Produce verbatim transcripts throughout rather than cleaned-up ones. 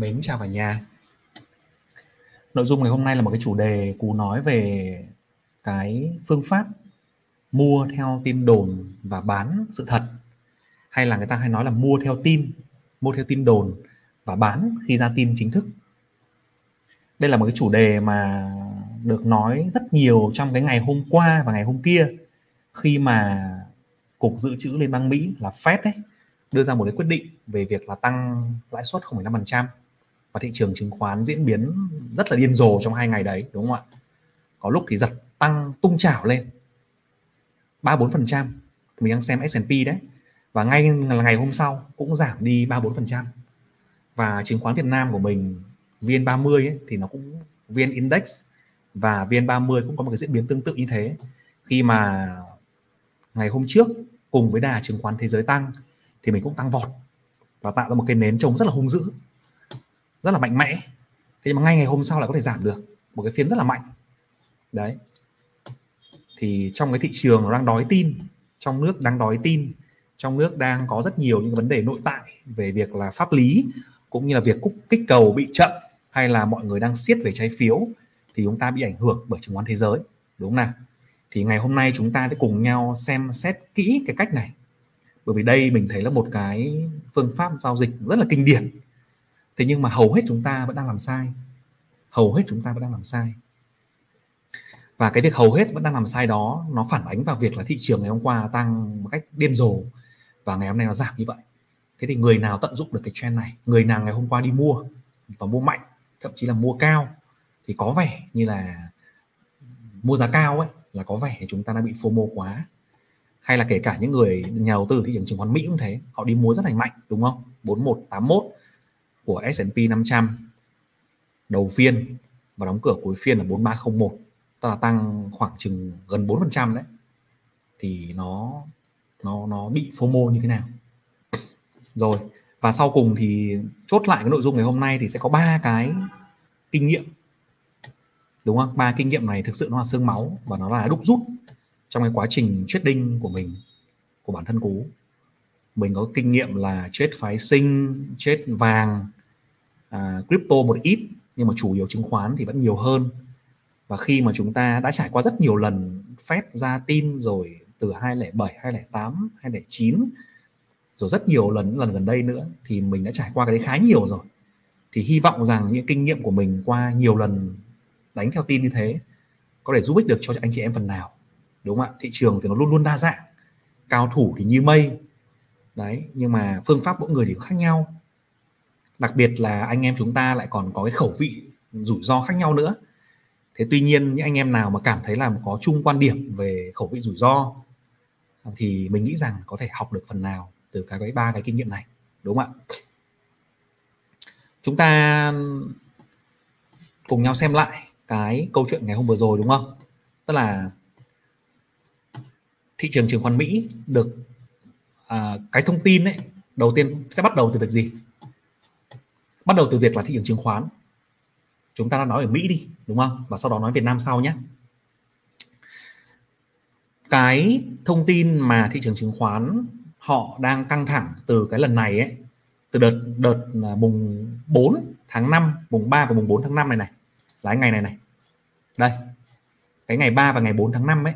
Mến chào cả nhà. Nội dung ngày hôm nay là một cái chủ đề Cú nói về cái phương pháp mua theo tin đồn và bán sự thật. Hay là người ta hay nói là mua theo tin, mua theo tin đồn và bán khi ra tin chính thức. Đây là một cái chủ đề mà được nói rất nhiều trong cái ngày hôm qua và ngày hôm kia, khi mà Cục Dự trữ Liên bang Mỹ là Fed ấy, đưa ra một cái quyết định về việc là tăng lãi suất không phẩy năm phần trăm, và thị trường chứng khoán diễn biến rất là điên rồ trong hai ngày đấy, đúng không ạ? Có lúc thì giật tăng tung chảo lên ba bốn phần trăm, mình đang xem ét and pê đấy, và ngay là ngày hôm sau cũng giảm đi ba bốn phần trăm. Và chứng khoán Việt Nam của mình vê en ba mươi ấy, thì nó cũng vê en Index và vê en ba mươi cũng có một cái diễn biến tương tự như thế, khi mà ngày hôm trước cùng với đà chứng khoán thế giới tăng thì mình cũng tăng vọt và tạo ra một cái nến trống rất là hung dữ, rất là mạnh mẽ. Thế nhưng mà ngay ngày hôm sau lại có thể giảm được một cái phiên rất là mạnh. Đấy. Thì trong cái thị trường nó đang đói tin, trong nước đang đói tin, trong nước đang có rất nhiều những vấn đề nội tại về việc là pháp lý, cũng như là việc kích cầu bị chậm, hay là mọi người đang siết về trái phiếu, thì chúng ta bị ảnh hưởng bởi chứng khoán thế giới, đúng không nào? Thì ngày hôm nay chúng ta sẽ cùng nhau xem xét kỹ cái cách này, bởi vì đây mình thấy là một cái phương pháp giao dịch rất là kinh điển. Thế nhưng mà hầu hết chúng ta vẫn đang làm sai. Hầu hết chúng ta vẫn đang làm sai. Và cái việc hầu hết vẫn đang làm sai đó, nó phản ánh vào việc là thị trường ngày hôm qua tăng một cách điên rồ và ngày hôm nay nó giảm như vậy. Thế thì người nào tận dụng được cái trend này, người nào ngày hôm qua đi mua và mua mạnh, thậm chí là mua cao, thì có vẻ như là mua giá cao ấy, là có vẻ chúng ta đang bị FOMO quá. Hay là kể cả những người nhà đầu tư thị trường chứng khoán Mỹ cũng thế, họ đi mua rất là mạnh, đúng không? bốn một tám mốt của S and P năm trăm đầu phiên và đóng cửa cuối phiên là bốn ba không một, tức là tăng khoảng chừng gần bốn phần trăm đấy. Thì nó nó nó bị FOMO như thế nào? Rồi, và sau cùng thì chốt lại cái nội dung ngày hôm nay thì sẽ có ba cái kinh nghiệm. Đúng không? Ba kinh nghiệm này thực sự nó là xương máu và nó là đúc rút trong cái quá trình trading của mình, của bản thân Cú. Mình có kinh nghiệm là trade phái sinh, trade vàng, à, crypto một ít, nhưng mà chủ yếu chứng khoán thì vẫn nhiều hơn. Và khi mà chúng ta đã trải qua rất nhiều lần Fed ra tin rồi, từ hai không không bảy, hai không không tám, hai không không chín, rồi rất nhiều lần lần gần đây nữa, thì mình đã trải qua cái đấy khá nhiều rồi. Thì hy vọng rằng những kinh nghiệm của mình qua nhiều lần đánh theo tin như thế có thể giúp ích được cho anh chị em phần nào. Đúng không ạ? Thị trường thì nó luôn luôn đa dạng, cao thủ thì như mây. Đấy, nhưng mà phương pháp mỗi người thì khác nhau. Đặc biệt là anh em chúng ta lại còn có cái khẩu vị rủi ro khác nhau nữa. Thế tuy nhiên những anh em nào mà cảm thấy là có chung quan điểm về khẩu vị rủi ro thì mình nghĩ rằng có thể học được phần nào từ cái ba cái kinh nghiệm này, đúng không ạ? Chúng ta cùng nhau xem lại cái câu chuyện ngày hôm vừa rồi, đúng không? Tức là thị trường chứng khoán Mỹ được à, cái thông tin ấy, đầu tiên sẽ bắt đầu từ việc gì? Bắt đầu từ việc là thị trường chứng khoán. Chúng ta đã nói ở Mỹ đi, đúng không? Và sau đó nói Việt Nam sau nhé. Cái thông tin mà thị trường chứng khoán họ đang căng thẳng từ cái lần này ấy, từ đợt đợt mùng bốn tháng năm, mùng ba và mùng bốn tháng năm này này, là ngày này này. Đây. Cái ngày ba và ngày bốn tháng năm ấy,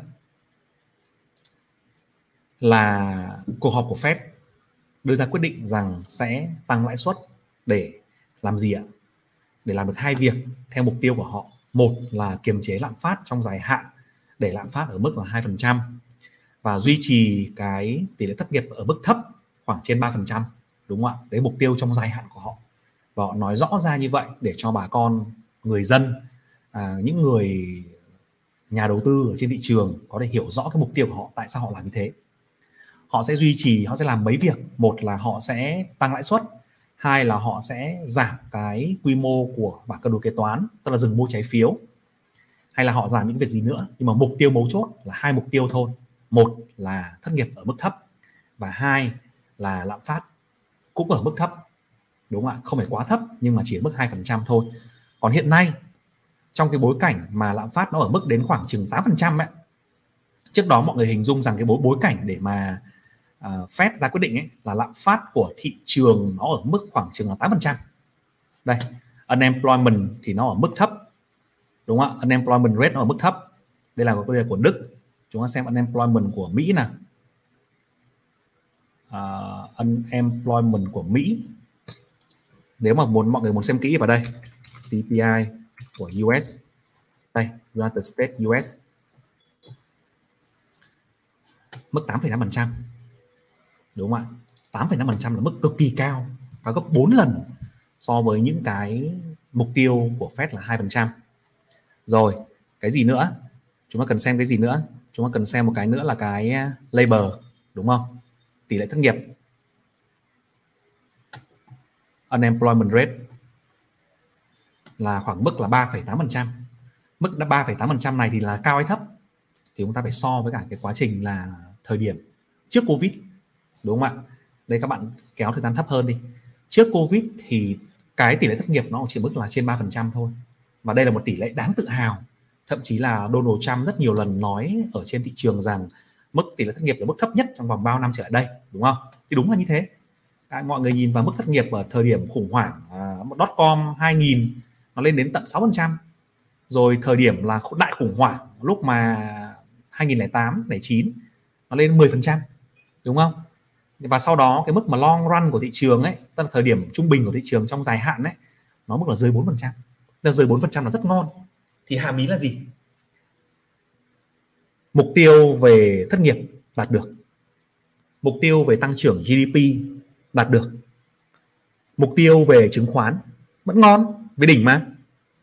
là cuộc họp của Fed đưa ra quyết định rằng sẽ tăng lãi suất để làm gì ạ? Để làm được hai việc theo mục tiêu của họ. Một là kiềm chế lạm phát trong dài hạn, để lạm phát ở mức là hai phần trăm và duy trì cái tỷ lệ thất nghiệp ở mức thấp, khoảng trên ba phần trăm, đúng không ạ? Đấy là mục tiêu trong dài hạn của họ. Và họ nói rõ ra như vậy để cho bà con, người dân, à, những người nhà đầu tư ở trên thị trường có thể hiểu rõ cái mục tiêu của họ, tại sao họ làm như thế. Họ sẽ duy trì, họ sẽ làm mấy việc. Một là họ sẽ tăng lãi suất, hai là họ sẽ giảm cái quy mô của bảng cân đối kế toán, tức là dừng mua trái phiếu, hay là họ giảm những việc gì nữa. Nhưng mà mục tiêu mấu chốt là hai mục tiêu thôi. Một là thất nghiệp ở mức thấp, và hai là lạm phát cũng ở mức thấp, đúng không ạ? Không phải quá thấp nhưng mà chỉ ở mức hai phần trăm thôi. Còn hiện nay trong cái bối cảnh mà lạm phát nó ở mức đến khoảng chừng tám phần trăm ấy, trước đó mọi người hình dung rằng cái bối bối cảnh để mà Uh, Fed ra quyết định ấy, là lạm phát của thị trường nó ở mức khoảng chừng là tám phần trăm. Đây, unemployment thì nó ở mức thấp, đúng không ạ? Unemployment rate nó ở mức thấp. Đây là cái của Đức. Chúng ta xem unemployment của Mỹ nào. Uh, unemployment của Mỹ, nếu mà muốn mọi người muốn xem kỹ vào đây, xê pê i của u ét, đây United States u ét mức tám phẩy năm phần trăm, đúng không ạ? tám phẩy năm phần trăm là mức cực kỳ cao, cao gấp bốn lần so với những cái mục tiêu của Fed là hai phần trăm. Rồi cái gì nữa chúng ta cần xem, cái gì nữa chúng ta cần xem một cái nữa là cái labor, đúng không? Tỷ lệ thất nghiệp, unemployment rate là khoảng mức là ba phẩy tám phần trăm. Mức ba phẩy tám phần trăm này thì là cao hay thấp thì chúng ta phải so với cả cái quá trình là thời điểm trước Covid, đúng không ạ? Đây các bạn kéo thời gian thấp hơn đi. Trước Covid thì cái tỷ lệ thất nghiệp nó chỉ mức là trên ba phần trăm thôi. Và đây là một tỷ lệ đáng tự hào. Thậm chí là Donald Trump rất nhiều lần nói ở trên thị trường rằng mức tỷ lệ thất nghiệp là mức thấp nhất trong vòng bao năm trở lại đây, đúng không? Thì đúng là như thế. Mọi người nhìn vào mức thất nghiệp ở thời điểm khủng hoảng uh, dot com hai nghìn nó lên đến tận sáu phần trăm. Rồi thời điểm là đại khủng hoảng lúc mà hai nghìn lẻ tám, hai nghìn lẻ chín nó lên mười phần trăm, đúng không? Và sau đó cái mức mà long run của thị trường ấy, tức là thời điểm trung bình của thị trường trong dài hạn ấy, nó mức là dưới bốn phần trăm. Là dưới bốn phần trăm là rất ngon. Thì hàm ý là gì? Mục tiêu về thất nghiệp đạt được, mục tiêu về tăng trưởng giê đê pê đạt được, mục tiêu về chứng khoán vẫn ngon với đỉnh mà,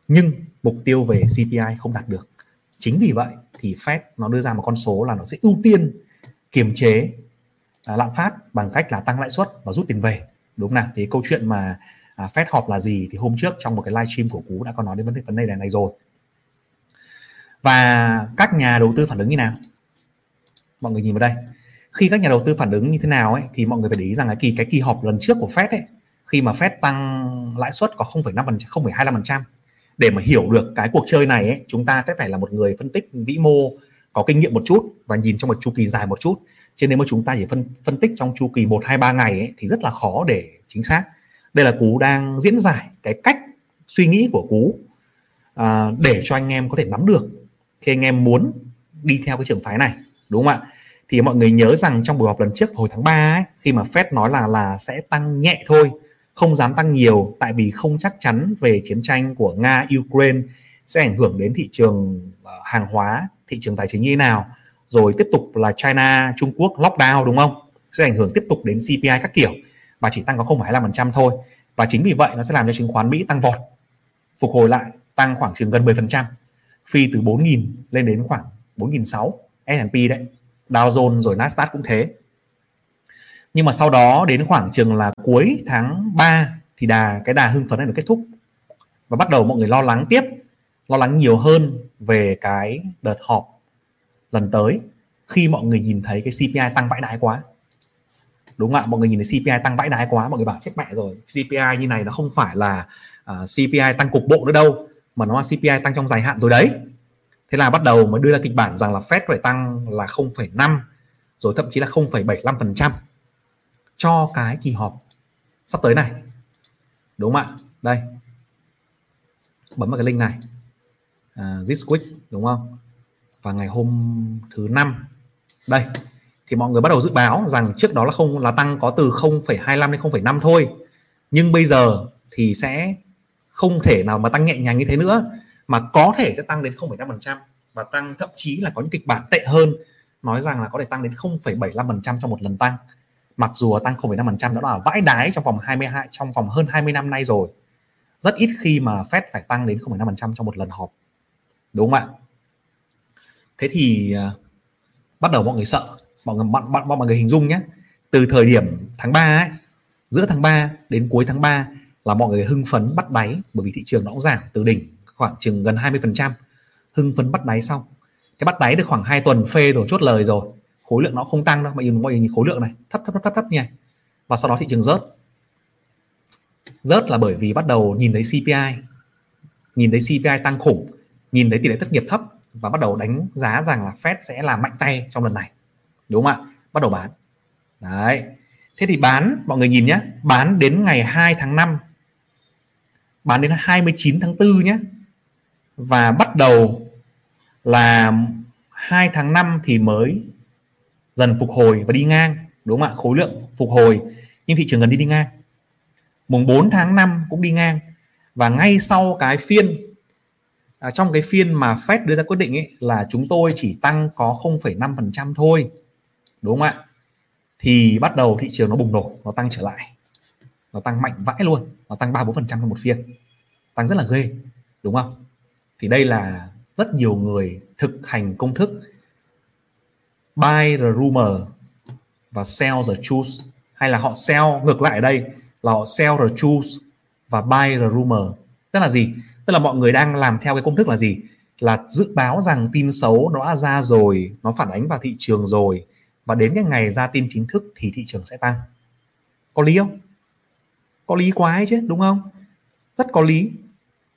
nhưng mục tiêu về xê pê i không đạt được. Chính vì vậy thì Fed nó đưa ra một con số là nó sẽ ưu tiên kiềm chế à, lạm phát bằng cách là tăng lãi suất và rút tiền về, đúng không nào? Thì câu chuyện mà à, Fed họp là gì thì hôm trước trong một cái livestream của Cú đã có nói đến vấn đề vấn đề này này rồi. Và các nhà đầu tư phản ứng như nào? Mọi người nhìn vào đây. Khi các nhà đầu tư phản ứng như thế nào ấy, thì mọi người phải để ý rằng cái kỳ cái kỳ họp lần trước của Fed ấy, khi mà Fed tăng lãi suất có không phẩy năm phần trăm, không phẩy hai mươi lăm phần trăm. Để mà hiểu được cái cuộc chơi này ấy, chúng ta sẽ phải là một người phân tích vĩ mô có kinh nghiệm một chút và nhìn trong một chu kỳ dài một chút. Chứ nếu mà chúng ta chỉ phân phân tích trong chu kỳ một, hai, ba ngày ấy, thì rất là khó để chính xác. Đây là Cú đang diễn giải cái cách suy nghĩ của Cú à, để cho anh em có thể nắm được khi anh em muốn đi theo cái trường phái này, đúng không ạ? Thì mọi người nhớ rằng trong buổi họp lần trước hồi tháng ba ấy, khi mà Fed nói là là sẽ tăng nhẹ thôi, không dám tăng nhiều tại vì không chắc chắn về chiến tranh của Nga, Ukraine sẽ ảnh hưởng đến thị trường hàng hóa, thị trường tài chính như thế nào. Rồi tiếp tục là China, Trung Quốc lockdown, đúng không? Sẽ ảnh hưởng tiếp tục đến xê pê i các kiểu và chỉ tăng có không phẩy hai mươi lăm phần trăm thôi. Và chính vì vậy nó sẽ làm cho chứng khoán Mỹ tăng vọt, phục hồi lại, tăng khoảng chừng gần mười phần trăm. Phi từ bốn nghìn lên đến khoảng bốn nghìn sáu trăm, ét and pê đấy, Dow Jones rồi Nasdaq cũng thế. Nhưng mà sau đó đến khoảng chừng là cuối tháng ba thì đà cái đà hưng phấn này được kết thúc. Và bắt đầu mọi người lo lắng tiếp, lo lắng nhiều hơn về cái đợt họp lần tới khi mọi người nhìn thấy cái xê pê i tăng vãi đái quá. Đúng ạ, mọi người nhìn thấy xê pê i tăng vãi đái quá, mọi người bảo chết mẹ rồi, xê pê i như này nó không phải là uh, xê pê i tăng cục bộ nữa đâu, mà nó là xê pê i tăng trong dài hạn rồi đấy. Thế là bắt đầu mới đưa ra kịch bản rằng là Fed phải tăng là không phẩy năm rồi thậm chí là không phẩy bảy mươi lăm phần trăm cho cái kỳ họp sắp tới này, đúng không ạ? Đây, bấm vào cái link này, à, this week, đúng không? Và ngày hôm thứ năm đây thì mọi người bắt đầu dự báo rằng trước đó là không là tăng có từ không phẩy hai mươi lăm đến không phẩy năm thôi, nhưng bây giờ thì sẽ không thể nào mà tăng nhẹ nhàng như thế nữa, mà có thể sẽ tăng đến không phẩy năm phần trăm và tăng thậm chí là có những kịch bản tệ hơn nói rằng là có thể tăng đến không phẩy bảy mươi lăm phần trăm trong một lần tăng. Mặc dù tăng không phẩy năm phần trăm đã là vãi đái trong vòng hai mươi hai trong vòng hơn hai mươi năm nay rồi. Rất ít khi mà Fed phải tăng đến không phẩy năm phần trăm trong một lần họp, đúng không ạ? Thế thì uh, bắt đầu mọi người sợ, mọi người mọi, mọi, mọi người hình dung nhé. Từ thời điểm tháng ba ấy, giữa tháng ba đến cuối tháng ba là mọi người hưng phấn bắt đáy, bởi vì thị trường nó cũng giảm từ đỉnh khoảng chừng gần hai mươi phần trăm. Hưng phấn bắt đáy xong, cái bắt đáy được khoảng hai tuần phê rồi, chốt lời rồi. Khối lượng nó không tăng đâu, mọi người, mọi người nhìn khối lượng này, thấp thấp thấp thấp thấp như này. Và sau đó thị trường rớt. Rớt là bởi vì bắt đầu nhìn thấy xê pê i, nhìn thấy xê pê i tăng khủng, nhìn thấy tỷ lệ thất nghiệp thấp và bắt đầu đánh giá rằng là Fed sẽ làm mạnh tay trong lần này, đúng không ạ? Bắt đầu bán. Đấy. Thế thì bán, mọi người nhìn nhé, bán đến ngày hai tháng năm bán đến hai mươi chín tháng tư nhé, và bắt đầu là hai tháng năm thì mới dần phục hồi và đi ngang, đúng không ạ? Khối lượng phục hồi nhưng thị trường gần đi đi ngang. Mùng bốn tháng năm cũng đi ngang, và ngay sau cái phiên à, trong cái phiên mà Fed đưa ra quyết định ấy, là chúng tôi chỉ tăng có không phẩy năm phần trăm thôi, đúng không ạ? Thì bắt đầu thị trường nó bùng nổ, nó tăng trở lại, nó tăng mạnh vãi luôn, nó tăng ba bốn phần trăm trong một phiên, tăng rất là ghê, đúng không? Thì đây là rất nhiều người thực hành công thức buy the rumor và sell the truth, hay là họ sell ngược lại ở đây là họ sell the truth và buy the rumor. Tức là gì? Tức là mọi người đang làm theo cái công thức là gì? Là dự báo rằng tin xấu nó đã ra rồi, nó phản ánh vào thị trường rồi, và đến cái ngày ra tin chính thức thì thị trường sẽ tăng. Có lý không? Có lý quá ấy chứ, đúng không? Rất có lý.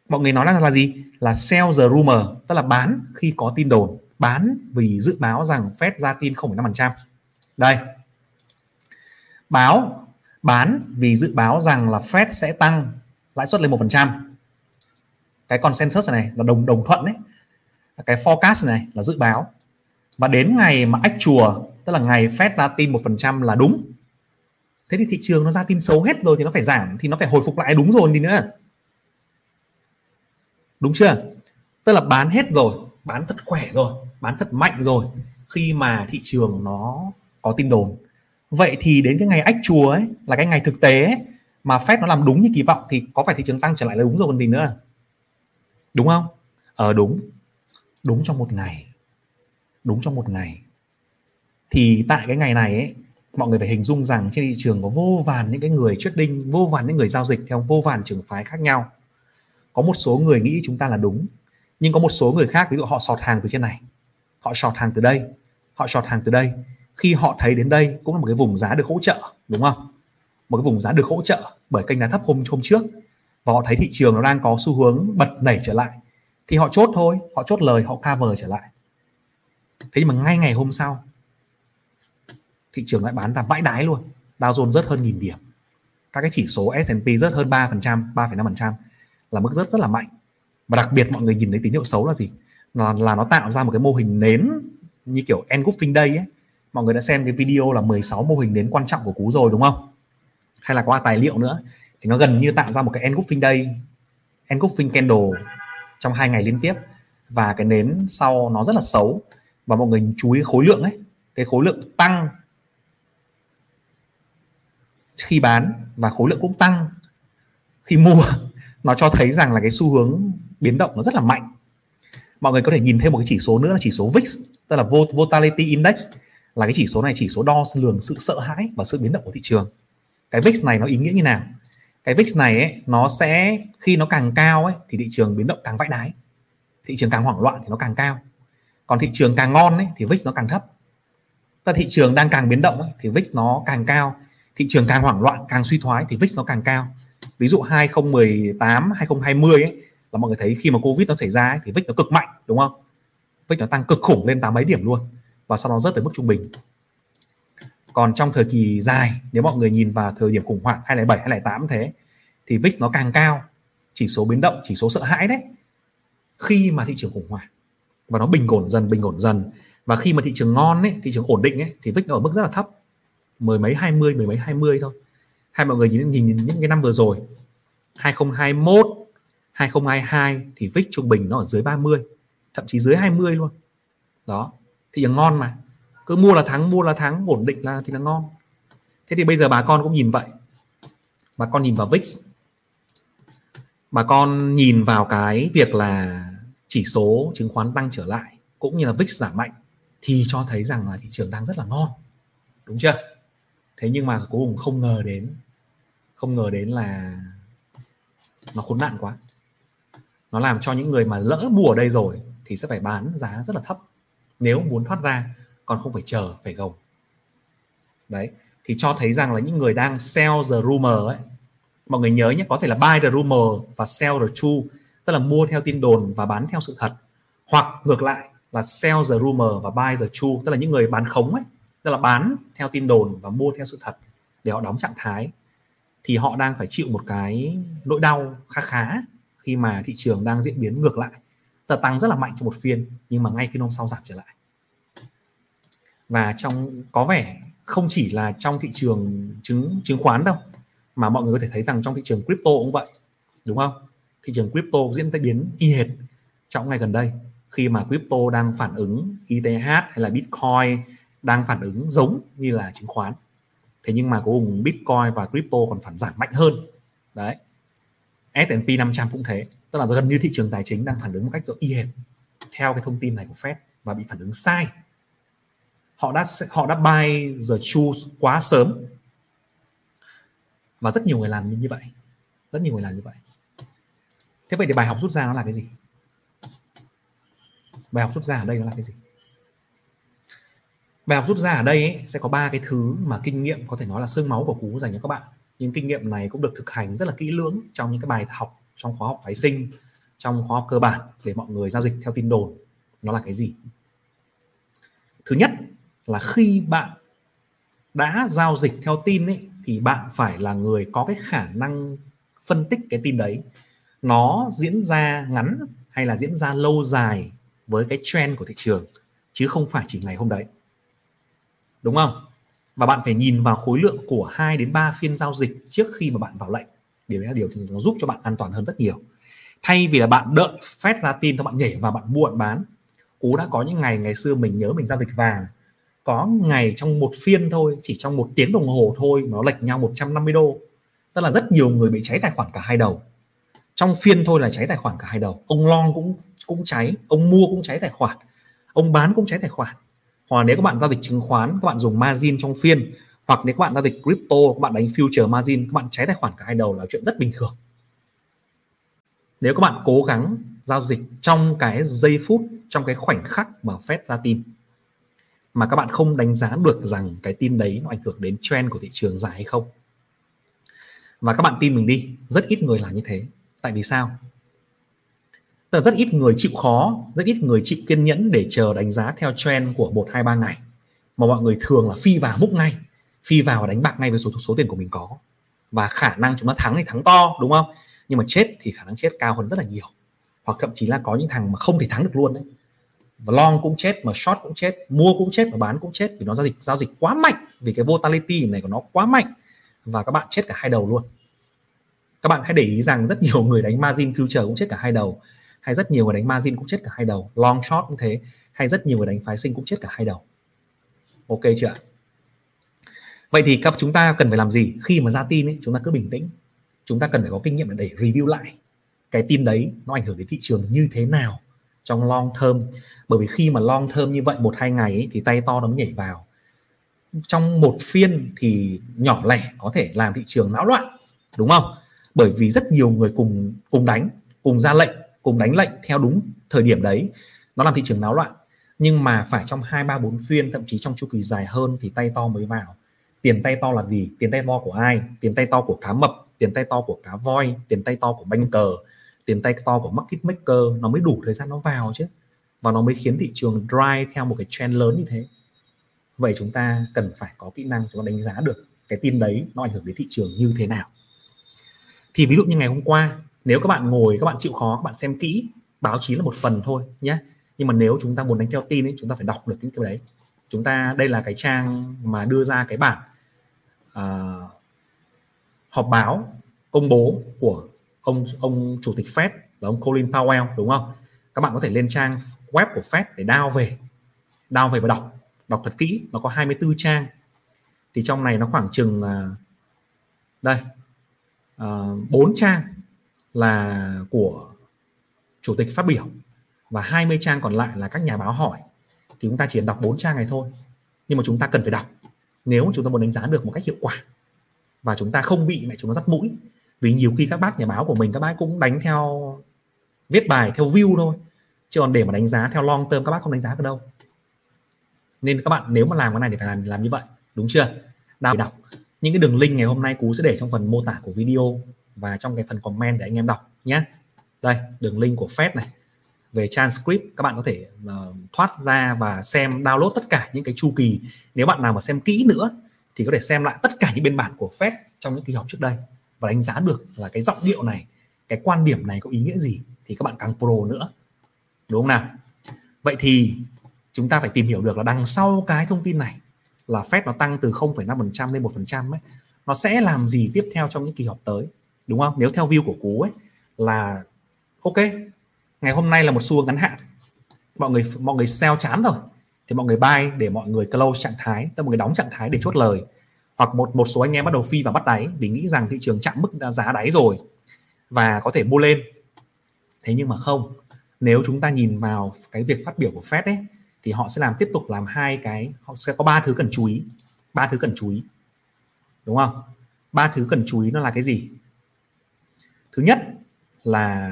Mọi người nói rằng là gì? Là sell the rumor, tức là bán khi có tin đồn, bán vì dự báo rằng Fed ra tin không phẩy năm phần trăm. Đây, báo bán vì dự báo rằng là Fed sẽ tăng lãi suất lên một phần trăm. Cái consensus này là đồng đồng thuận đấy, cái forecast này là dự báo, và đến ngày mà actual, tức là ngày Fed ra tin một phần trăm là đúng. Thế thì thị trường nó ra tin xấu hết rồi thì nó phải giảm, thì nó phải hồi phục lại đúng rồi thì nữa, đúng chưa? Tức là bán hết rồi, bán thật khỏe rồi, bán thật mạnh rồi khi mà thị trường nó có tin đồn. Vậy thì đến cái ngày actual ấy, là cái ngày thực tế ấy, mà Fed nó làm đúng như kỳ vọng thì có phải thị trường tăng trở lại là đúng rồi còn gì nữa, đúng không? Ờ đúng, đúng trong một ngày, đúng trong một ngày. Thì tại cái ngày này ấy, mọi người phải hình dung rằng trên thị trường có vô vàn những cái người trading, vô vàn những người giao dịch theo vô vàn trường phái khác nhau. Có một số người nghĩ chúng ta là đúng, nhưng có một số người khác, ví dụ họ short hàng từ trên này, họ short hàng từ đây, họ short hàng từ đây. Khi họ thấy đến đây cũng là một cái vùng giá được hỗ trợ, đúng không? Một cái vùng giá được hỗ trợ bởi kênh giá thấp hôm hôm trước, và họ thấy thị trường nó đang có xu hướng bật nảy trở lại thì họ chốt thôi, họ chốt lời, họ cover trở lại. Thế nhưng mà ngay ngày hôm sau thị trường lại bán ra vãi đái luôn. Dow Jones rớt hơn nghìn điểm, các cái chỉ số ét and pê rớt hơn ba phần trăm, ba phẩy năm phần trăm, là mức rớt rất là mạnh. Và đặc biệt mọi người nhìn thấy tín hiệu xấu là gì? Là, là nó tạo ra một cái mô hình nến như kiểu engulfing day ấy. Mọi người đã xem cái video là mười sáu mô hình nến quan trọng của Cú rồi, đúng không? Hay là có tài liệu nữa. Thì nó gần như tạo ra một cái engulfing day, engulfing candle trong hai ngày liên tiếp, và cái nến sau nó rất là xấu. Và mọi người chú ý khối lượng ấy, cái khối lượng tăng khi bán và khối lượng cũng tăng khi mua, nó cho thấy rằng là cái xu hướng biến động nó rất là mạnh. Mọi người có thể nhìn thêm một cái chỉ số nữa là chỉ số vê i ích, tức là Volatility Index, là cái chỉ số này, chỉ số đo lường sự sợ hãi và sự biến động của thị trường. Cái vê i ích này nó ý nghĩa như nào? Cái vê i ích này ấy, nó sẽ khi nó càng cao ấy, thì thị trường biến động càng vãi đái, thị trường càng hoảng loạn thì nó càng cao. Còn thị trường càng ngon ấy, thì vê i ích nó càng thấp. Tức là thị trường đang càng biến động ấy, thì vê i ích nó càng cao. Thị trường càng hoảng loạn, càng suy thoái thì vê i ích nó càng cao. Ví dụ hai không một tám, hai không hai không ấy, là mọi người thấy khi mà Covid nó xảy ra ấy, thì vê i ích nó cực mạnh, đúng không? vê i ích nó tăng cực khủng lên tám mấy điểm luôn, và sau đó rớt tới mức trung bình. Còn trong thời kỳ dài, nếu mọi người nhìn vào thời điểm khủng hoảng hai không không bảy, hai không không tám thế, thì vê i ích nó càng cao, chỉ số biến động, chỉ số sợ hãi đấy, khi mà thị trường khủng hoảng. Và nó bình ổn dần, bình ổn dần. Và khi mà thị trường ngon ấy, thị trường ổn định ấy, thì vê i ích nó ở mức rất là thấp, mười mấy hai mươi, mười mấy hai mươi thôi. Hay mọi người nhìn, nhìn những cái năm vừa rồi hai không hai mốt, hai không hai hai thì vê i ích trung bình nó ở dưới ba mươi, thậm chí dưới hai mươi luôn. Đó, thị trường ngon mà, cứ mua là thắng, mua là thắng, ổn định là thì là ngon. Thế thì bây giờ bà con cũng nhìn vậy. Bà con nhìn vào vê i ích, bà con nhìn vào cái việc là chỉ số chứng khoán tăng trở lại cũng như là vê i ích giảm mạnh thì cho thấy rằng là thị trường đang rất là ngon, đúng chưa? Thế nhưng mà cuối cùng không ngờ đến, không ngờ đến là nó khốn nạn quá. Nó làm cho những người mà lỡ mua ở đây rồi thì sẽ phải bán giá rất là thấp nếu muốn thoát ra, còn không phải chờ, phải gồng. Đấy, thì cho thấy rằng là những người đang sell the rumor ấy, mọi người nhớ nhé, có thể là buy the rumor và sell the truth, tức là mua theo tin đồn và bán theo sự thật, hoặc ngược lại là sell the rumor và buy the truth, tức là những người bán khống ấy, tức là bán theo tin đồn và mua theo sự thật để họ đóng trạng thái. thì họ đang phải chịu một cái nỗi đau khá khá khi mà thị trường đang diễn biến ngược lại. Tờ tăng rất là mạnh trong một phiên nhưng mà ngay phiên hôm sau giảm trở lại. Và trong có vẻ không chỉ là trong thị trường chứng chứng khoán đâu, mà mọi người có thể thấy rằng trong thị trường crypto cũng vậy, đúng không? Thị trường crypto diễn biến y hệt trong ngày gần đây, khi mà crypto đang phản ứng e tê hát hay là Bitcoin đang phản ứng giống như là chứng khoán. Thế nhưng mà cuối cùng Bitcoin và crypto còn phản giảm mạnh hơn. Đấy. S and P năm trăm cũng thế. Tức là gần như thị trường tài chính đang phản ứng một cách rất y hệt theo cái thông tin này của Fed và bị phản ứng sai. Họ đã họ đã buy the truth quá sớm. Và rất nhiều người làm như vậy. Rất nhiều người làm như vậy. Thế vậy thì bài học rút ra nó là cái gì? Bài học rút ra ở đây nó là cái gì? Bài học rút ra ở đây ấy, sẽ có ba cái thứ mà kinh nghiệm có thể nói là xương máu của Cú dành cho các bạn. Những kinh nghiệm này cũng được thực hành rất là kỹ lưỡng trong những cái bài học, trong khóa học phái sinh, trong khóa học cơ bản để mọi người giao dịch theo tin đồn. Nó là cái gì? Thứ nhất là khi bạn đã giao dịch theo tin ấy, thì bạn phải là người có cái khả năng phân tích cái tin đấy. Nó diễn ra ngắn hay là diễn ra lâu dài với cái trend của thị trường, chứ không phải chỉ ngày hôm đấy, đúng không? Và bạn phải nhìn vào khối lượng của hai đến ba phiên giao dịch trước khi mà bạn vào lệnh. Điều đấy là điều nó giúp cho bạn an toàn hơn rất nhiều. Thay vì là bạn đợi Fed ra tin, bạn nhảy vào bạn mua bạn bán. Cú đã có những ngày ngày xưa mình nhớ mình giao dịch vàng, có ngày trong một phiên thôi, chỉ trong một tiếng đồng hồ thôi mà nó lệch nhau một trăm năm mươi đô. Tức là rất nhiều người bị cháy tài khoản cả hai đầu. Trong phiên thôi là cháy tài khoản cả hai đầu. Ông long cũng cũng cháy, ông mua cũng cháy tài khoản, ông bán cũng cháy tài khoản. Hoặc nếu các bạn giao dịch chứng khoán, các bạn dùng margin trong phiên, hoặc nếu các bạn giao dịch crypto, các bạn đánh future margin, các bạn cháy tài khoản cả hai đầu là chuyện rất bình thường. Nếu các bạn cố gắng giao dịch trong cái giây phút, trong cái khoảnh khắc mà Fed ra tin, mà các bạn không đánh giá được rằng cái tin đấy nó ảnh hưởng đến trend của thị trường dài hay không. Và các bạn tin mình đi, rất ít người làm như thế. Tại vì sao? Tức là rất ít người chịu khó, rất ít người chịu kiên nhẫn để chờ đánh giá theo trend của một, hai, ba ngày. Mà mọi người thường là phi vào múc ngay, phi vào và đánh bạc ngay với số, số tiền của mình có. Và khả năng chúng ta thắng thì thắng to, đúng không? Nhưng mà chết thì khả năng chết cao hơn rất là nhiều. Hoặc thậm chí là có những thằng mà không thể thắng được luôn đấy. Và long cũng chết, mà short cũng chết, mua cũng chết, và bán cũng chết. Vì nó giao dịch, giao dịch quá mạnh, vì cái volatility này của nó quá mạnh. Và các bạn chết cả hai đầu luôn. Các bạn hãy để ý rằng rất nhiều người đánh margin future cũng chết cả hai đầu, hay rất nhiều người đánh margin cũng chết cả hai đầu, long short cũng thế, hay rất nhiều người đánh phái sinh cũng chết cả hai đầu. Ok chưa? Vậy thì các chúng ta cần phải làm gì? Khi mà ra tin ấy, chúng ta cứ bình tĩnh. Chúng ta cần phải có kinh nghiệm để review lại cái tin đấy nó ảnh hưởng đến thị trường như thế nào trong long term. Bởi vì khi mà long term như vậy một hai ngày ấy, thì tay to nó nhảy vào. Trong một phiên thì nhỏ lẻ có thể làm thị trường náo loạn, đúng không? Bởi vì rất nhiều người cùng cùng đánh, cùng ra lệnh, cùng đánh lệnh theo đúng thời điểm đấy, nó làm thị trường náo loạn. Nhưng mà phải trong hai, ba, bốn phiên, thậm chí trong chu kỳ dài hơn thì tay to mới vào. Tiền tay to là gì? Tiền tay to của ai? Tiền tay to của cá mập, tiền tay to của cá voi, tiền tay to của banker, tiền tay to của market maker. Nó mới đủ thời gian nó vào chứ. Và nó mới khiến thị trường drive theo một cái trend lớn như thế. Vậy chúng ta cần phải có kỹ năng chúng ta đánh giá được cái tin đấy nó ảnh hưởng đến thị trường như thế nào. Thì ví dụ như ngày hôm qua, nếu các bạn ngồi, các bạn chịu khó, các bạn xem kỹ, báo chí là một phần thôi nhé. Nhưng mà nếu chúng ta muốn đánh theo tin ấy, chúng ta phải đọc được những cái đấy. Chúng ta, đây là cái trang mà đưa ra cái bản uh, họp báo công bố của ông ông chủ tịch Fed là ông Colin Powell, đúng không? Các bạn có thể lên trang web của Fed để download về, download về và đọc, đọc thật kỹ. Nó có hai mươi tư trang. Thì trong này nó khoảng chừng uh, đây uh, bốn trang là của chủ tịch phát biểu và hai mươi trang còn lại là các nhà báo hỏi. Thì chúng ta chỉ đọc bốn trang này thôi, nhưng mà chúng ta cần phải đọc nếu chúng ta muốn đánh giá được một cách hiệu quả và chúng ta không bị mẹ chúng nó dắt mũi. Vì nhiều khi các bác nhà báo của mình, các bác cũng đánh theo, viết bài theo view thôi, chứ còn để mà đánh giá theo long term các bác không đánh giá được đâu. Nên các bạn nếu mà làm cái này thì phải làm làm như vậy, đúng chưa? Đào đọc những cái đường link ngày hôm nay Cú sẽ để trong phần mô tả của video và trong cái phần comment để anh em đọc nhé. Đây, đường link của Fed này về transcript, các bạn có thể uh, thoát ra và xem, download tất cả những cái chu kỳ. Nếu bạn nào mà xem kỹ nữa thì có thể xem lại tất cả những biên bản của Fed trong những kỳ họp trước đây. và đánh giá được là cái giọng điệu này, cái quan điểm này có ý nghĩa gì thì các bạn càng pro nữa, đúng không nào? Vậy thì chúng ta phải tìm hiểu được là đằng sau cái thông tin này là Fed nó tăng từ không phẩy năm phần trăm lên một phần trăm ấy, nó sẽ làm gì tiếp theo trong những kỳ họp tới, đúng không? Nếu theo view của Cú ấy là ok, ngày hôm nay là một xu hướng ngắn hạn, mọi người mọi người sell chán rồi thì mọi người buy để mọi người close trạng thái, tức mọi người đóng trạng thái để chốt lời, hoặc một một số anh em bắt đầu phi và bắt đáy vì nghĩ rằng thị trường chạm mức giá đáy rồi và có thể mua lên. Thế nhưng mà không, nếu chúng ta nhìn vào cái việc phát biểu của Fed ấy, thì họ sẽ làm tiếp tục làm hai cái, họ sẽ có ba thứ cần chú ý, ba thứ cần chú ý, đúng không? Ba thứ cần chú ý nó là cái gì? Thứ nhất là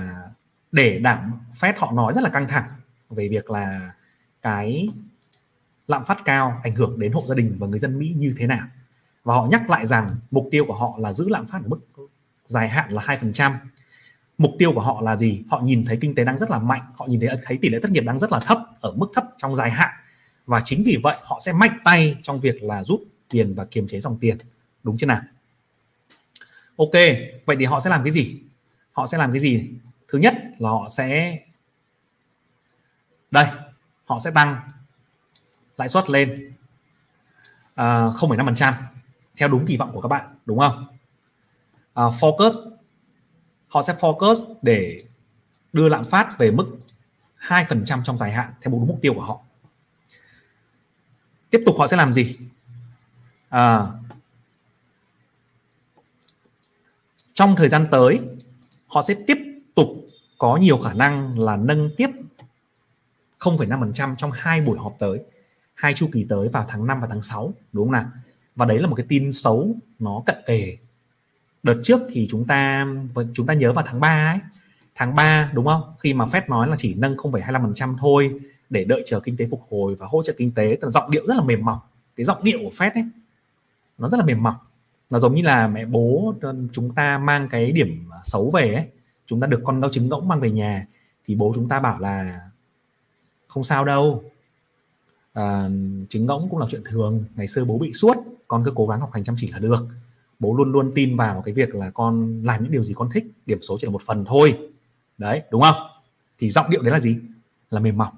để đảm Fed họ nói rất là căng thẳng về việc là cái lạm phát cao ảnh hưởng đến hộ gia đình và người dân Mỹ như thế nào, và họ nhắc lại rằng mục tiêu của họ là giữ lạm phát ở mức dài hạn là hai phần trăm. Mục tiêu của họ là gì? Họ nhìn thấy kinh tế đang rất là mạnh, họ nhìn thấy, thấy tỷ lệ thất nghiệp đang rất là thấp, ở mức thấp trong dài hạn, và chính vì vậy họ sẽ mạnh tay trong việc là rút tiền và kiềm chế dòng tiền, đúng chưa nào? Ok, vậy thì họ sẽ làm cái gì? Họ sẽ làm cái gì? Thứ nhất là họ sẽ đây, họ sẽ tăng lãi suất lên uh, không phẩy năm phần trăm theo đúng kỳ vọng của các bạn, đúng không? Uh, focus, họ sẽ focus để đưa lạm phát về mức hai phần trăm trong dài hạn theo đúng mục tiêu của họ. Tiếp tục họ sẽ làm gì? À, trong thời gian tới họ sẽ tiếp tục có nhiều khả năng là nâng tiếp không phẩy năm phần trăm trong hai buổi họp tới, hai chu kỳ tới vào tháng năm và tháng sáu, đúng không nào? Và đấy là một cái tin xấu nó cận kề. Đợt trước thì chúng ta chúng ta nhớ vào tháng ba ấy, tháng ba đúng không? Khi mà Fed nói là chỉ nâng không phẩy hai mươi lăm phần trăm thôi để đợi chờ kinh tế phục hồi và hỗ trợ kinh tế, tức là giọng điệu rất là mềm mỏng. Cái giọng điệu của Fed ấy nó rất là mềm mỏng. Nó giống như là mẹ bố chúng ta mang cái điểm xấu về ấy, chúng ta được con đau trứng ngỗng mang về nhà thì bố chúng ta bảo là không sao đâu. À, trứng ngỗng cũng là chuyện thường, ngày xưa bố bị suốt, con cứ cố gắng học hành chăm chỉ là được. Bố luôn luôn tin vào cái việc là con làm những điều gì con thích, điểm số chỉ là một phần thôi. Đấy, đúng không? Thì giọng điệu đấy là gì? Là mềm mỏng.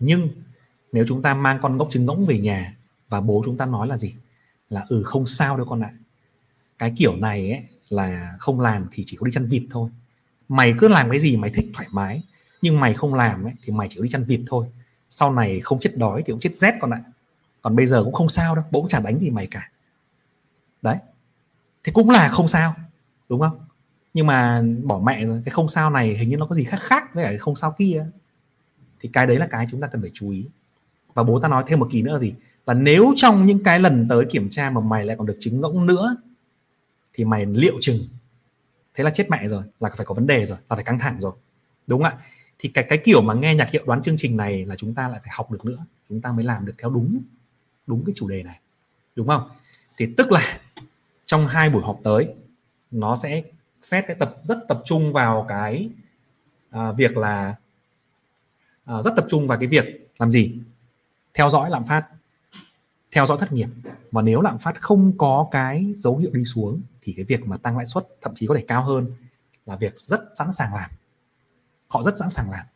Nhưng nếu chúng ta mang con gốc trứng ngỗng về nhà và bố chúng ta nói là gì? Là ừ không sao đâu con ạ. Cái kiểu này ấy, là không làm thì chỉ có đi chăn vịt thôi. Mày cứ làm cái gì mày thích thoải mái, nhưng mày không làm ấy, thì mày chỉ có đi chăn vịt thôi. Sau này không chết đói thì cũng chết rét con ạ. Còn bây giờ cũng không sao đâu, bố cũng chả đánh gì mày cả. Đấy, thì cũng là không sao, đúng không? Nhưng mà bỏ mẹ rồi, cái không sao này hình như nó có gì khác khác với cái không sao kia. Thì cái đấy là cái chúng ta cần phải chú ý. Và bố ta nói thêm một kỳ nữa thì là nếu trong những cái lần tới kiểm tra mà mày lại còn được trứng ngỗng nữa thì mày liệu chừng thế là chết mẹ rồi, là phải có vấn đề rồi, là phải căng thẳng rồi, đúng không ạ? Thì cái, cái kiểu mà nghe nhạc hiệu đoán chương trình này là chúng ta lại phải học được nữa, chúng ta mới làm được theo đúng đúng cái chủ đề này, đúng không? Thì tức là trong hai buổi họp tới nó sẽ Fed cái tập rất tập trung vào cái à, việc là à, rất tập trung vào cái việc làm gì? Theo dõi lạm phát, theo dõi thất nghiệp, và nếu lạm phát không có cái dấu hiệu đi xuống thì cái việc mà tăng lãi suất thậm chí có thể cao hơn là việc rất sẵn sàng làm. Họ rất sẵn sàng làm,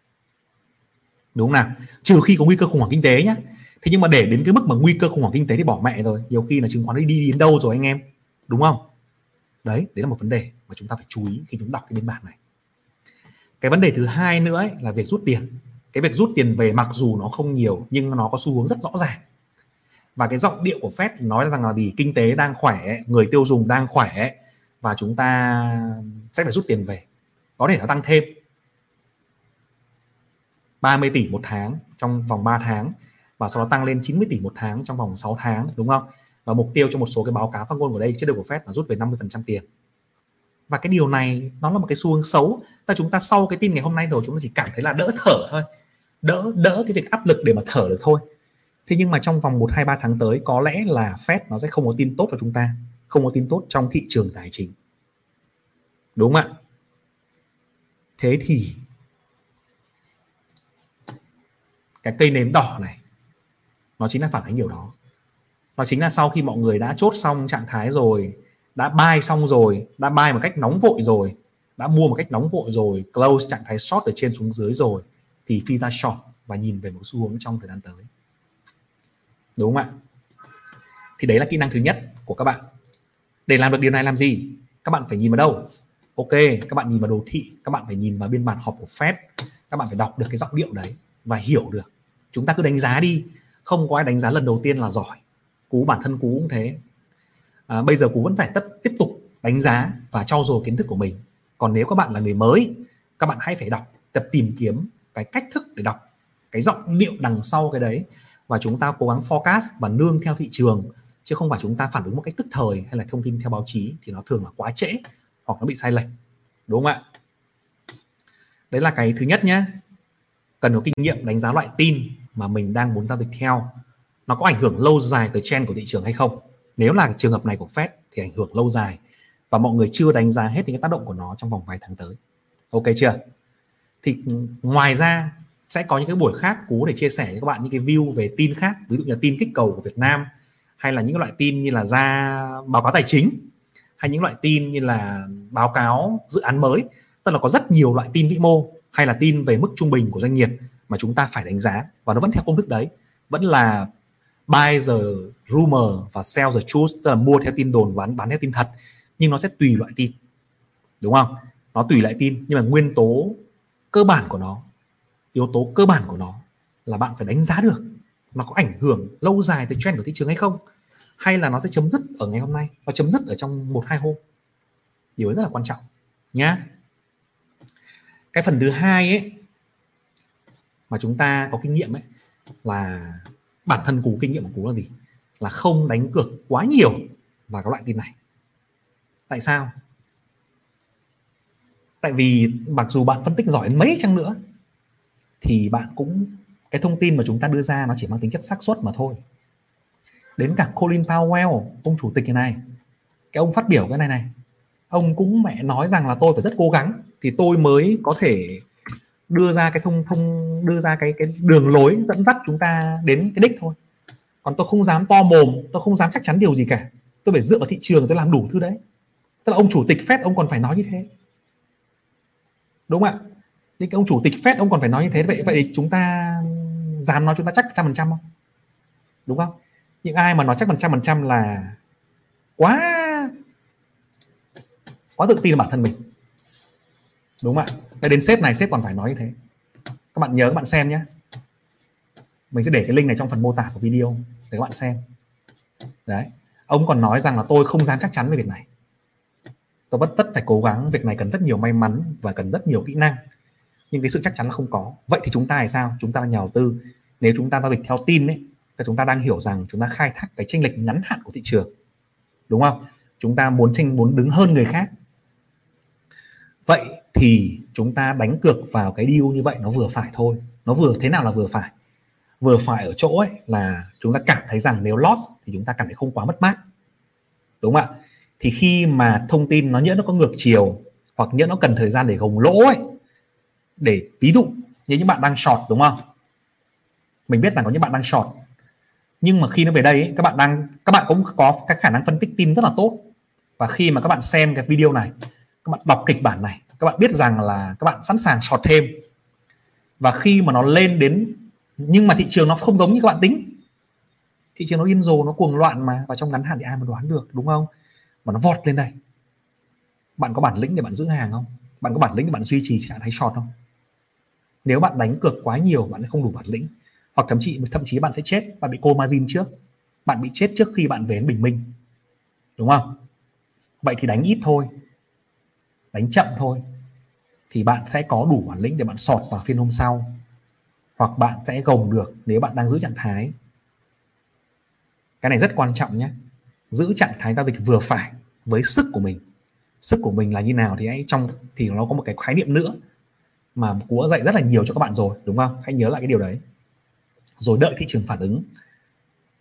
đúng không nào? Trừ khi có nguy cơ khủng hoảng kinh tế nhé. Thế nhưng mà để đến cái mức mà nguy cơ khủng hoảng kinh tế thì bỏ mẹ rồi, nhiều khi là chứng khoán đi đi đến đâu rồi anh em, đúng không? Đấy, đấy là một vấn đề mà chúng ta phải chú ý khi chúng đọc cái biên bản này. Cái vấn đề thứ hai nữa ấy, là việc rút tiền. Cái việc rút tiền về mặc dù nó không nhiều nhưng nó có xu hướng rất rõ ràng. Và cái giọng điệu của Fed nói rằng là gì? Kinh tế đang khỏe, người tiêu dùng đang khỏe và chúng ta sẽ phải rút tiền về. Có thể nó tăng thêm ba mươi tỷ một tháng trong vòng ba tháng và sau đó tăng lên chín mươi tỷ một tháng trong vòng sáu tháng, đúng không? Và mục tiêu cho một số cái báo cáo phát ngôn của đây chế độ của Fed là rút về năm mươi phần trăm tiền. Và cái điều này nó là một cái xu hướng xấu. Ta chúng ta sau cái tin ngày hôm nay rồi chúng ta chỉ cảm thấy là đỡ thở thôi, đỡ đỡ cái việc áp lực để mà thở được thôi. Thế nhưng mà trong vòng một, hai, ba tháng tới có lẽ là Fed nó sẽ không có tin tốt cho chúng ta, không có tin tốt trong thị trường tài chính, đúng không ạ? Thế thì cái cây nến đỏ này nó chính là phản ánh điều đó. Nó chính là sau khi mọi người đã chốt xong trạng thái rồi, đã buy xong rồi, đã buy một cách nóng vội rồi, đã mua một cách nóng vội rồi, close trạng thái short ở trên xuống dưới rồi thì phi ra short và nhìn về một xu hướng trong thời gian tới, đúng không ạ? Thì đấy là kỹ năng thứ nhất của các bạn. Để làm được điều này làm gì? Các bạn phải nhìn vào đâu? Ok, các bạn nhìn vào đồ thị, các bạn phải nhìn vào biên bản họp của Fed, các bạn phải đọc được cái giọng điệu đấy và hiểu được. Chúng ta cứ đánh giá đi, không có ai đánh giá lần đầu tiên là giỏi. Cú, bản thân Cú cũng thế. À, bây giờ Cú vẫn phải tất, tiếp tục đánh giá và trau dồi kiến thức của mình. Còn nếu các bạn là người mới, các bạn hãy phải đọc, tập tìm kiếm cái cách thức để đọc, cái giọng điệu đằng sau cái đấy. Và chúng ta cố gắng forecast và nương theo thị trường, chứ không phải chúng ta phản ứng một cách tức thời hay là thông tin theo báo chí thì nó thường là quá trễ hoặc nó bị sai lệch, đúng không ạ? Đấy là cái thứ nhất nhé. Cần có kinh nghiệm đánh giá loại tin mà mình đang muốn giao dịch theo. Nó có ảnh hưởng lâu dài tới trend của thị trường hay không? Nếu là trường hợp này của Fed thì ảnh hưởng lâu dài và mọi người chưa đánh giá hết những tác động của nó trong vòng vài tháng tới. Ok chưa? Thì ngoài ra sẽ có những cái buổi khác Cú để chia sẻ với các bạn những cái view về tin khác, ví dụ như là tin kích cầu của Việt Nam, hay là những loại tin như là ra báo cáo tài chính, hay những loại tin như là báo cáo dự án mới. Tức là có rất nhiều loại tin vĩ mô hay là tin về mức trung bình của doanh nghiệp mà chúng ta phải đánh giá, và nó vẫn theo công thức đấy, vẫn là buy the rumor và sell the truth, tức là mua theo tin đồn và bán theo tin thật. Nhưng nó sẽ tùy loại tin, đúng không? Nó tùy loại tin, nhưng mà nguyên tố cơ bản của nó, yếu tố cơ bản của nó là bạn phải đánh giá được nó có ảnh hưởng lâu dài tới trend của thị trường hay không, hay là nó sẽ chấm dứt ở ngày hôm nay, nó chấm dứt ở trong một hai hôm. Điều rất là quan trọng nhá. Cái phần thứ hai ấy mà chúng ta có kinh nghiệm ấy là bản thân Cú, kinh nghiệm của Cú là gì? Là không đánh cược quá nhiều vào các loại tin này. Tại sao? Tại vì mặc dù bạn phân tích giỏi đến mấy chăng nữa thì bạn cũng, cái thông tin mà chúng ta đưa ra nó chỉ mang tính chất xác suất mà thôi. Đến cả Colin Powell, ông chủ tịch này, cái ông phát biểu cái này này, ông cũng mẹ nói rằng là tôi phải rất cố gắng thì tôi mới có thể đưa ra cái thông thông đưa ra cái cái đường lối dẫn dắt chúng ta đến cái đích thôi. Còn tôi không dám to mồm, tôi không dám chắc chắn điều gì cả. Tôi phải dựa vào thị trường, tôi làm đủ thứ đấy. Tức là ông chủ tịch Fed ông còn phải nói như thế, đúng không ạ? Nên cái ông chủ tịch Fed ông còn phải nói như thế, vậy vậy chúng ta dám nói chúng ta chắc trăm phần trăm không? Đúng không? Những ai mà nói chắc phần trăm phần trăm là quá quá tự tin vào bản thân mình, đúng không ạ? Cái đến sếp này sếp còn phải nói như thế. Các bạn nhớ, các bạn xem nhé. Mình sẽ để cái link này trong phần mô tả của video để các bạn xem. Đấy, ông còn nói rằng là tôi không dám chắc chắn về việc này, tôi bất tất phải cố gắng, việc này cần rất nhiều may mắn và cần rất nhiều kỹ năng. Nhưng cái sự chắc chắn là không có. Vậy thì chúng ta là sao? Chúng ta là nhà đầu tư. Nếu chúng ta giao dịch theo tin ấy, thì chúng ta đang hiểu rằng chúng ta khai thác cái chênh lệch ngắn hạn của thị trường, đúng không? Chúng ta muốn chênh muốn đứng hơn người khác. Vậy thì chúng ta đánh cược vào cái deal như vậy nó vừa phải thôi. Nó vừa, thế nào là vừa phải? Vừa phải ở chỗ ấy là chúng ta cảm thấy rằng nếu loss thì chúng ta cảm thấy không quá mất mát, đúng không ạ? Thì khi mà thông tin nó nhỡ nó có ngược chiều, hoặc nhỡ nó cần thời gian để gồng lỗ ấy, để ví dụ như những bạn đang short, đúng không? Mình biết là có những bạn đang short, nhưng mà khi nó về đây ấy, các bạn đang các bạn cũng có các khả năng phân tích tin rất là tốt. Và khi mà các bạn xem cái video này, các bạn đọc kịch bản này, các bạn biết rằng là các bạn sẵn sàng short thêm. Và khi mà nó lên đến, nhưng mà thị trường nó không giống như các bạn tính. Thị trường nó điên rồ, nó cuồng loạn mà, và trong ngắn hạn thì ai mà đoán được, đúng không? Mà nó vọt lên đây. Bạn có bản lĩnh để bạn giữ hàng không? Bạn có bản lĩnh để bạn duy trì trạng thái short không? Nếu bạn đánh cược quá nhiều, bạn không đủ bản lĩnh, hoặc thậm chí thậm chí bạn sẽ chết, bạn bị cô margin trước, bạn bị chết trước khi bạn về đến bình minh, đúng không? Vậy thì đánh ít thôi, đánh chậm thôi, thì bạn sẽ có đủ bản lĩnh để bạn sọt vào phiên hôm sau, hoặc bạn sẽ gồng được nếu bạn đang giữ trạng thái. Cái này rất quan trọng nhé, giữ trạng thái giao dịch vừa phải với sức của mình. Sức của mình là như nào thì hãy trong thì nó có một cái khái niệm nữa mà Cú đã dạy rất là nhiều cho các bạn rồi, đúng không? Hãy nhớ lại cái điều đấy, rồi đợi thị trường phản ứng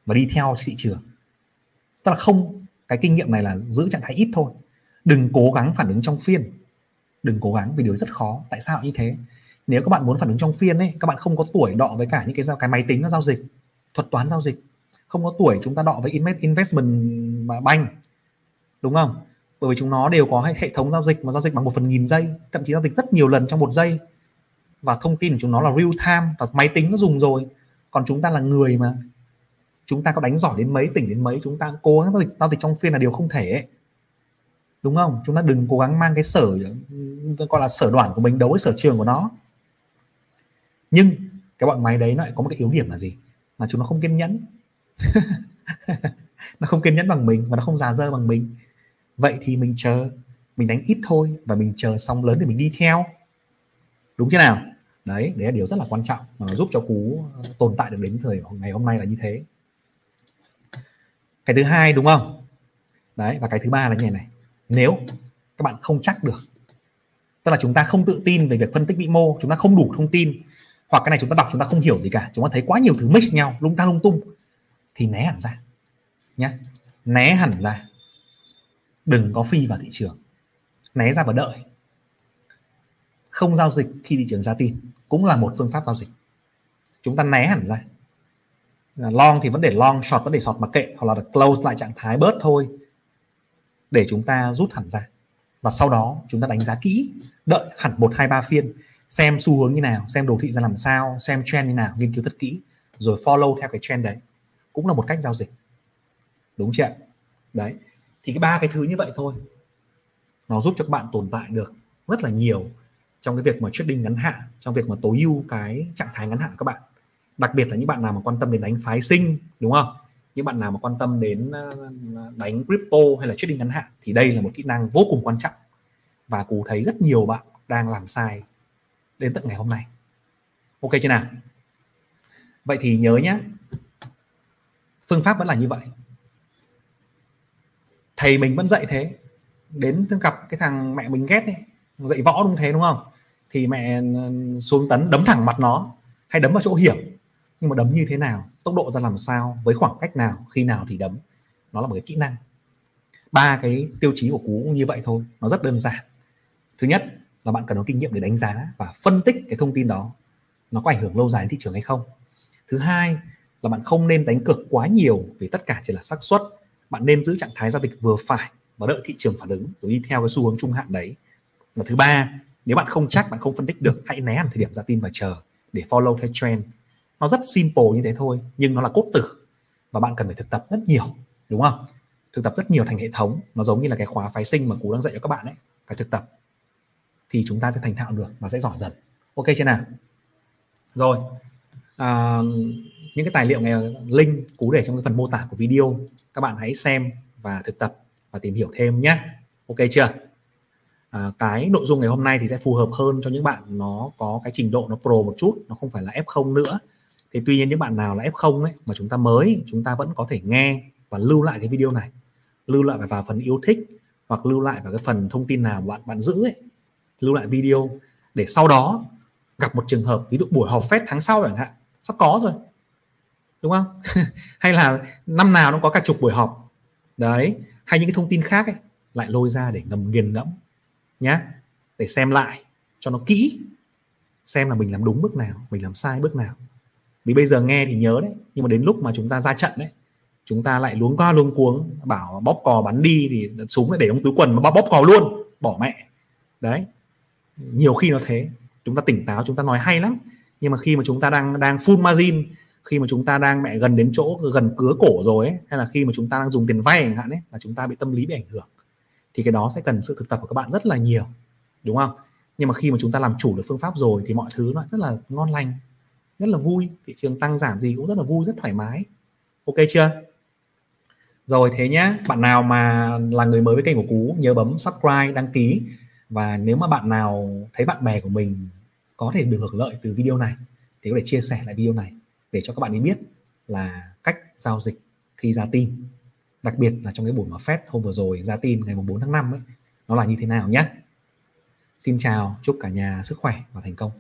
và đi theo thị trường. Tức là không, cái kinh nghiệm này là giữ trạng thái ít thôi, đừng cố gắng phản ứng trong phiên, đừng cố gắng vì điều rất khó. Tại sao như thế? Nếu các bạn muốn phản ứng trong phiên ấy, các bạn không có tuổi đọ với cả những cái cái máy tính nó giao dịch, thuật toán giao dịch, không có tuổi chúng ta đọ với investment bank, đúng không? Bởi vì chúng nó đều có hệ thống giao dịch mà giao dịch bằng một phần nghìn giây, thậm chí giao dịch rất nhiều lần trong một giây, và thông tin của chúng nó là real time và máy tính nó dùng rồi. Còn chúng ta là người mà, chúng ta có đánh giỏi đến mấy, tỉnh đến mấy, chúng ta cố gắng giao dịch, giao dịch trong phiên là điều không thể ấy. Đúng không? Chúng ta đừng cố gắng mang cái sở gọi là sở đoản của mình đấu với sở trường của nó. Nhưng cái bọn máy đấy nó lại có một cái yếu điểm là gì? Là chúng nó không kiên nhẫn. Nó không kiên nhẫn bằng mình và nó không già dơ bằng mình. Vậy thì mình chờ, mình đánh ít thôi và mình chờ sóng lớn để mình đi theo. Đúng thế nào? Đấy, đấy là điều rất là quan trọng mà nó giúp cho Cú tồn tại được đến thời ngày hôm nay là như thế. Cái thứ hai đúng không? Đấy, và cái thứ ba là như này này. Nếu các bạn không chắc được, tức là chúng ta không tự tin về việc phân tích vĩ mô, chúng ta không đủ thông tin, hoặc cái này chúng ta đọc chúng ta không hiểu gì cả, chúng ta thấy quá nhiều thứ mix nhau, lung ta lung tung, thì né hẳn ra nhá. Né hẳn ra, đừng có phi vào thị trường, né ra và đợi. Không giao dịch khi thị trường ra tin cũng là một phương pháp giao dịch. Chúng ta né hẳn ra, long thì vẫn để long, short vẫn để short, mặc kệ, hoặc là close lại trạng thái bớt thôi, để chúng ta rút hẳn ra. Và sau đó chúng ta đánh giá kỹ, đợi hẳn một, hai, ba phiên, xem xu hướng như nào, xem đồ thị ra làm sao, xem trend như nào, nghiên cứu thật kỹ, rồi follow theo cái trend đấy. Cũng là một cách giao dịch. Đúng chưa? Đấy. Thì cái ba cái thứ như vậy thôi, nó giúp cho các bạn tồn tại được rất là nhiều trong cái việc mà trading ngắn hạn, trong việc mà tối ưu cái trạng thái ngắn hạn của các bạn. Đặc biệt là những bạn nào mà quan tâm đến đánh phái sinh, đúng không? Những bạn nào mà quan tâm đến đánh crypto hay là trading ngắn hạn thì đây là một kỹ năng vô cùng quan trọng. Và Cú thấy rất nhiều bạn đang làm sai đến tận ngày hôm nay. Ok chưa nào? Vậy thì nhớ nhé, phương pháp vẫn là như vậy. Thầy mình vẫn dạy thế. Đến gặp cái thằng mẹ mình ghét ấy, dạy võ đúng thế đúng không? Thì mẹ xuống tấn đấm thẳng mặt nó, hay đấm vào chỗ hiểm. Nhưng mà đấm như thế nào, tốc độ ra làm sao, với khoảng cách nào, khi nào thì đấm, nó là một cái kỹ năng. Ba cái tiêu chí của Cú như vậy thôi, nó rất đơn giản. Thứ nhất là bạn cần có kinh nghiệm để đánh giá và phân tích cái thông tin đó, nó có ảnh hưởng lâu dài đến thị trường hay không. Thứ hai là bạn không nên đánh cược quá nhiều, vì tất cả chỉ là xác suất. Bạn nên giữ trạng thái giao dịch vừa phải và đợi thị trường phản ứng, rồi đi theo cái xu hướng trung hạn đấy. Và thứ ba, nếu bạn không chắc, bạn không phân tích được, hãy né hẳn thời điểm ra tin và chờ để follow theo trend. Nó rất simple như thế thôi, nhưng nó là cốt tử và bạn cần phải thực tập rất nhiều, đúng không? Thực tập rất nhiều thành hệ thống, nó giống như là cái khóa phái sinh mà Cú đang dạy cho các bạn ấy, phải thực tập thì chúng ta sẽ thành thạo được và sẽ giỏi dần. Ok chưa nào? Rồi, à, những cái tài liệu này, link Cú để trong cái phần mô tả của video, các bạn hãy xem và thực tập và tìm hiểu thêm nhé. Ok chưa? À, cái nội dung ngày hôm nay thì sẽ phù hợp hơn cho những bạn nó có cái trình độ nó pro một chút, nó không phải là ép không nữa. Thì tuy nhiên những bạn nào là ép không ấy, mà chúng ta mới, chúng ta vẫn có thể nghe và lưu lại cái video này, lưu lại vào phần yêu thích hoặc lưu lại vào cái phần thông tin nào bạn bạn giữ ấy, lưu lại video để sau đó gặp một trường hợp ví dụ buổi họp phép tháng sau chẳng hạn, sắp có rồi đúng không? Hay là năm nào nó có cả chục buổi họp đấy, hay những cái thông tin khác ấy, lại lôi ra để ngầm nghiền ngẫm nhá, để xem lại cho nó kỹ, xem là mình làm đúng bước nào, mình làm sai bước nào. Vì bây giờ nghe thì nhớ đấy, nhưng mà đến lúc mà chúng ta ra trận đấy, chúng ta lại luống qua luống cuống, bảo bóp cò bắn đi thì súng lại để trong túi quần mà bóp cò luôn, bỏ mẹ. Đấy, nhiều khi nó thế. Chúng ta tỉnh táo, chúng ta nói hay lắm, nhưng mà khi mà chúng ta đang đang full margin, khi mà chúng ta đang mẹ gần đến chỗ gần cứa cổ rồi ấy, hay là khi mà chúng ta đang dùng tiền vay chẳng hạn ấy, là chúng ta bị tâm lý bị ảnh hưởng. Thì cái đó sẽ cần sự thực tập của các bạn rất là nhiều, đúng không? Nhưng mà khi mà chúng ta làm chủ được phương pháp rồi thì mọi thứ nó rất là ngon lành, rất là vui, thị trường tăng giảm gì cũng rất là vui, rất thoải mái. Ok chưa? Rồi thế nhá, bạn nào mà là người mới với kênh của Cú nhớ bấm subscribe, đăng ký. Và nếu mà bạn nào thấy bạn bè của mình có thể được hưởng lợi từ video này thì có thể chia sẻ lại video này để cho các bạn ấy biết là cách giao dịch khi ra tin, đặc biệt là trong cái buổi mà Fed hôm vừa rồi ra tin ngày bốn tháng năm ấy, nó là như thế nào nhé. Xin chào, chúc cả nhà sức khỏe và thành công.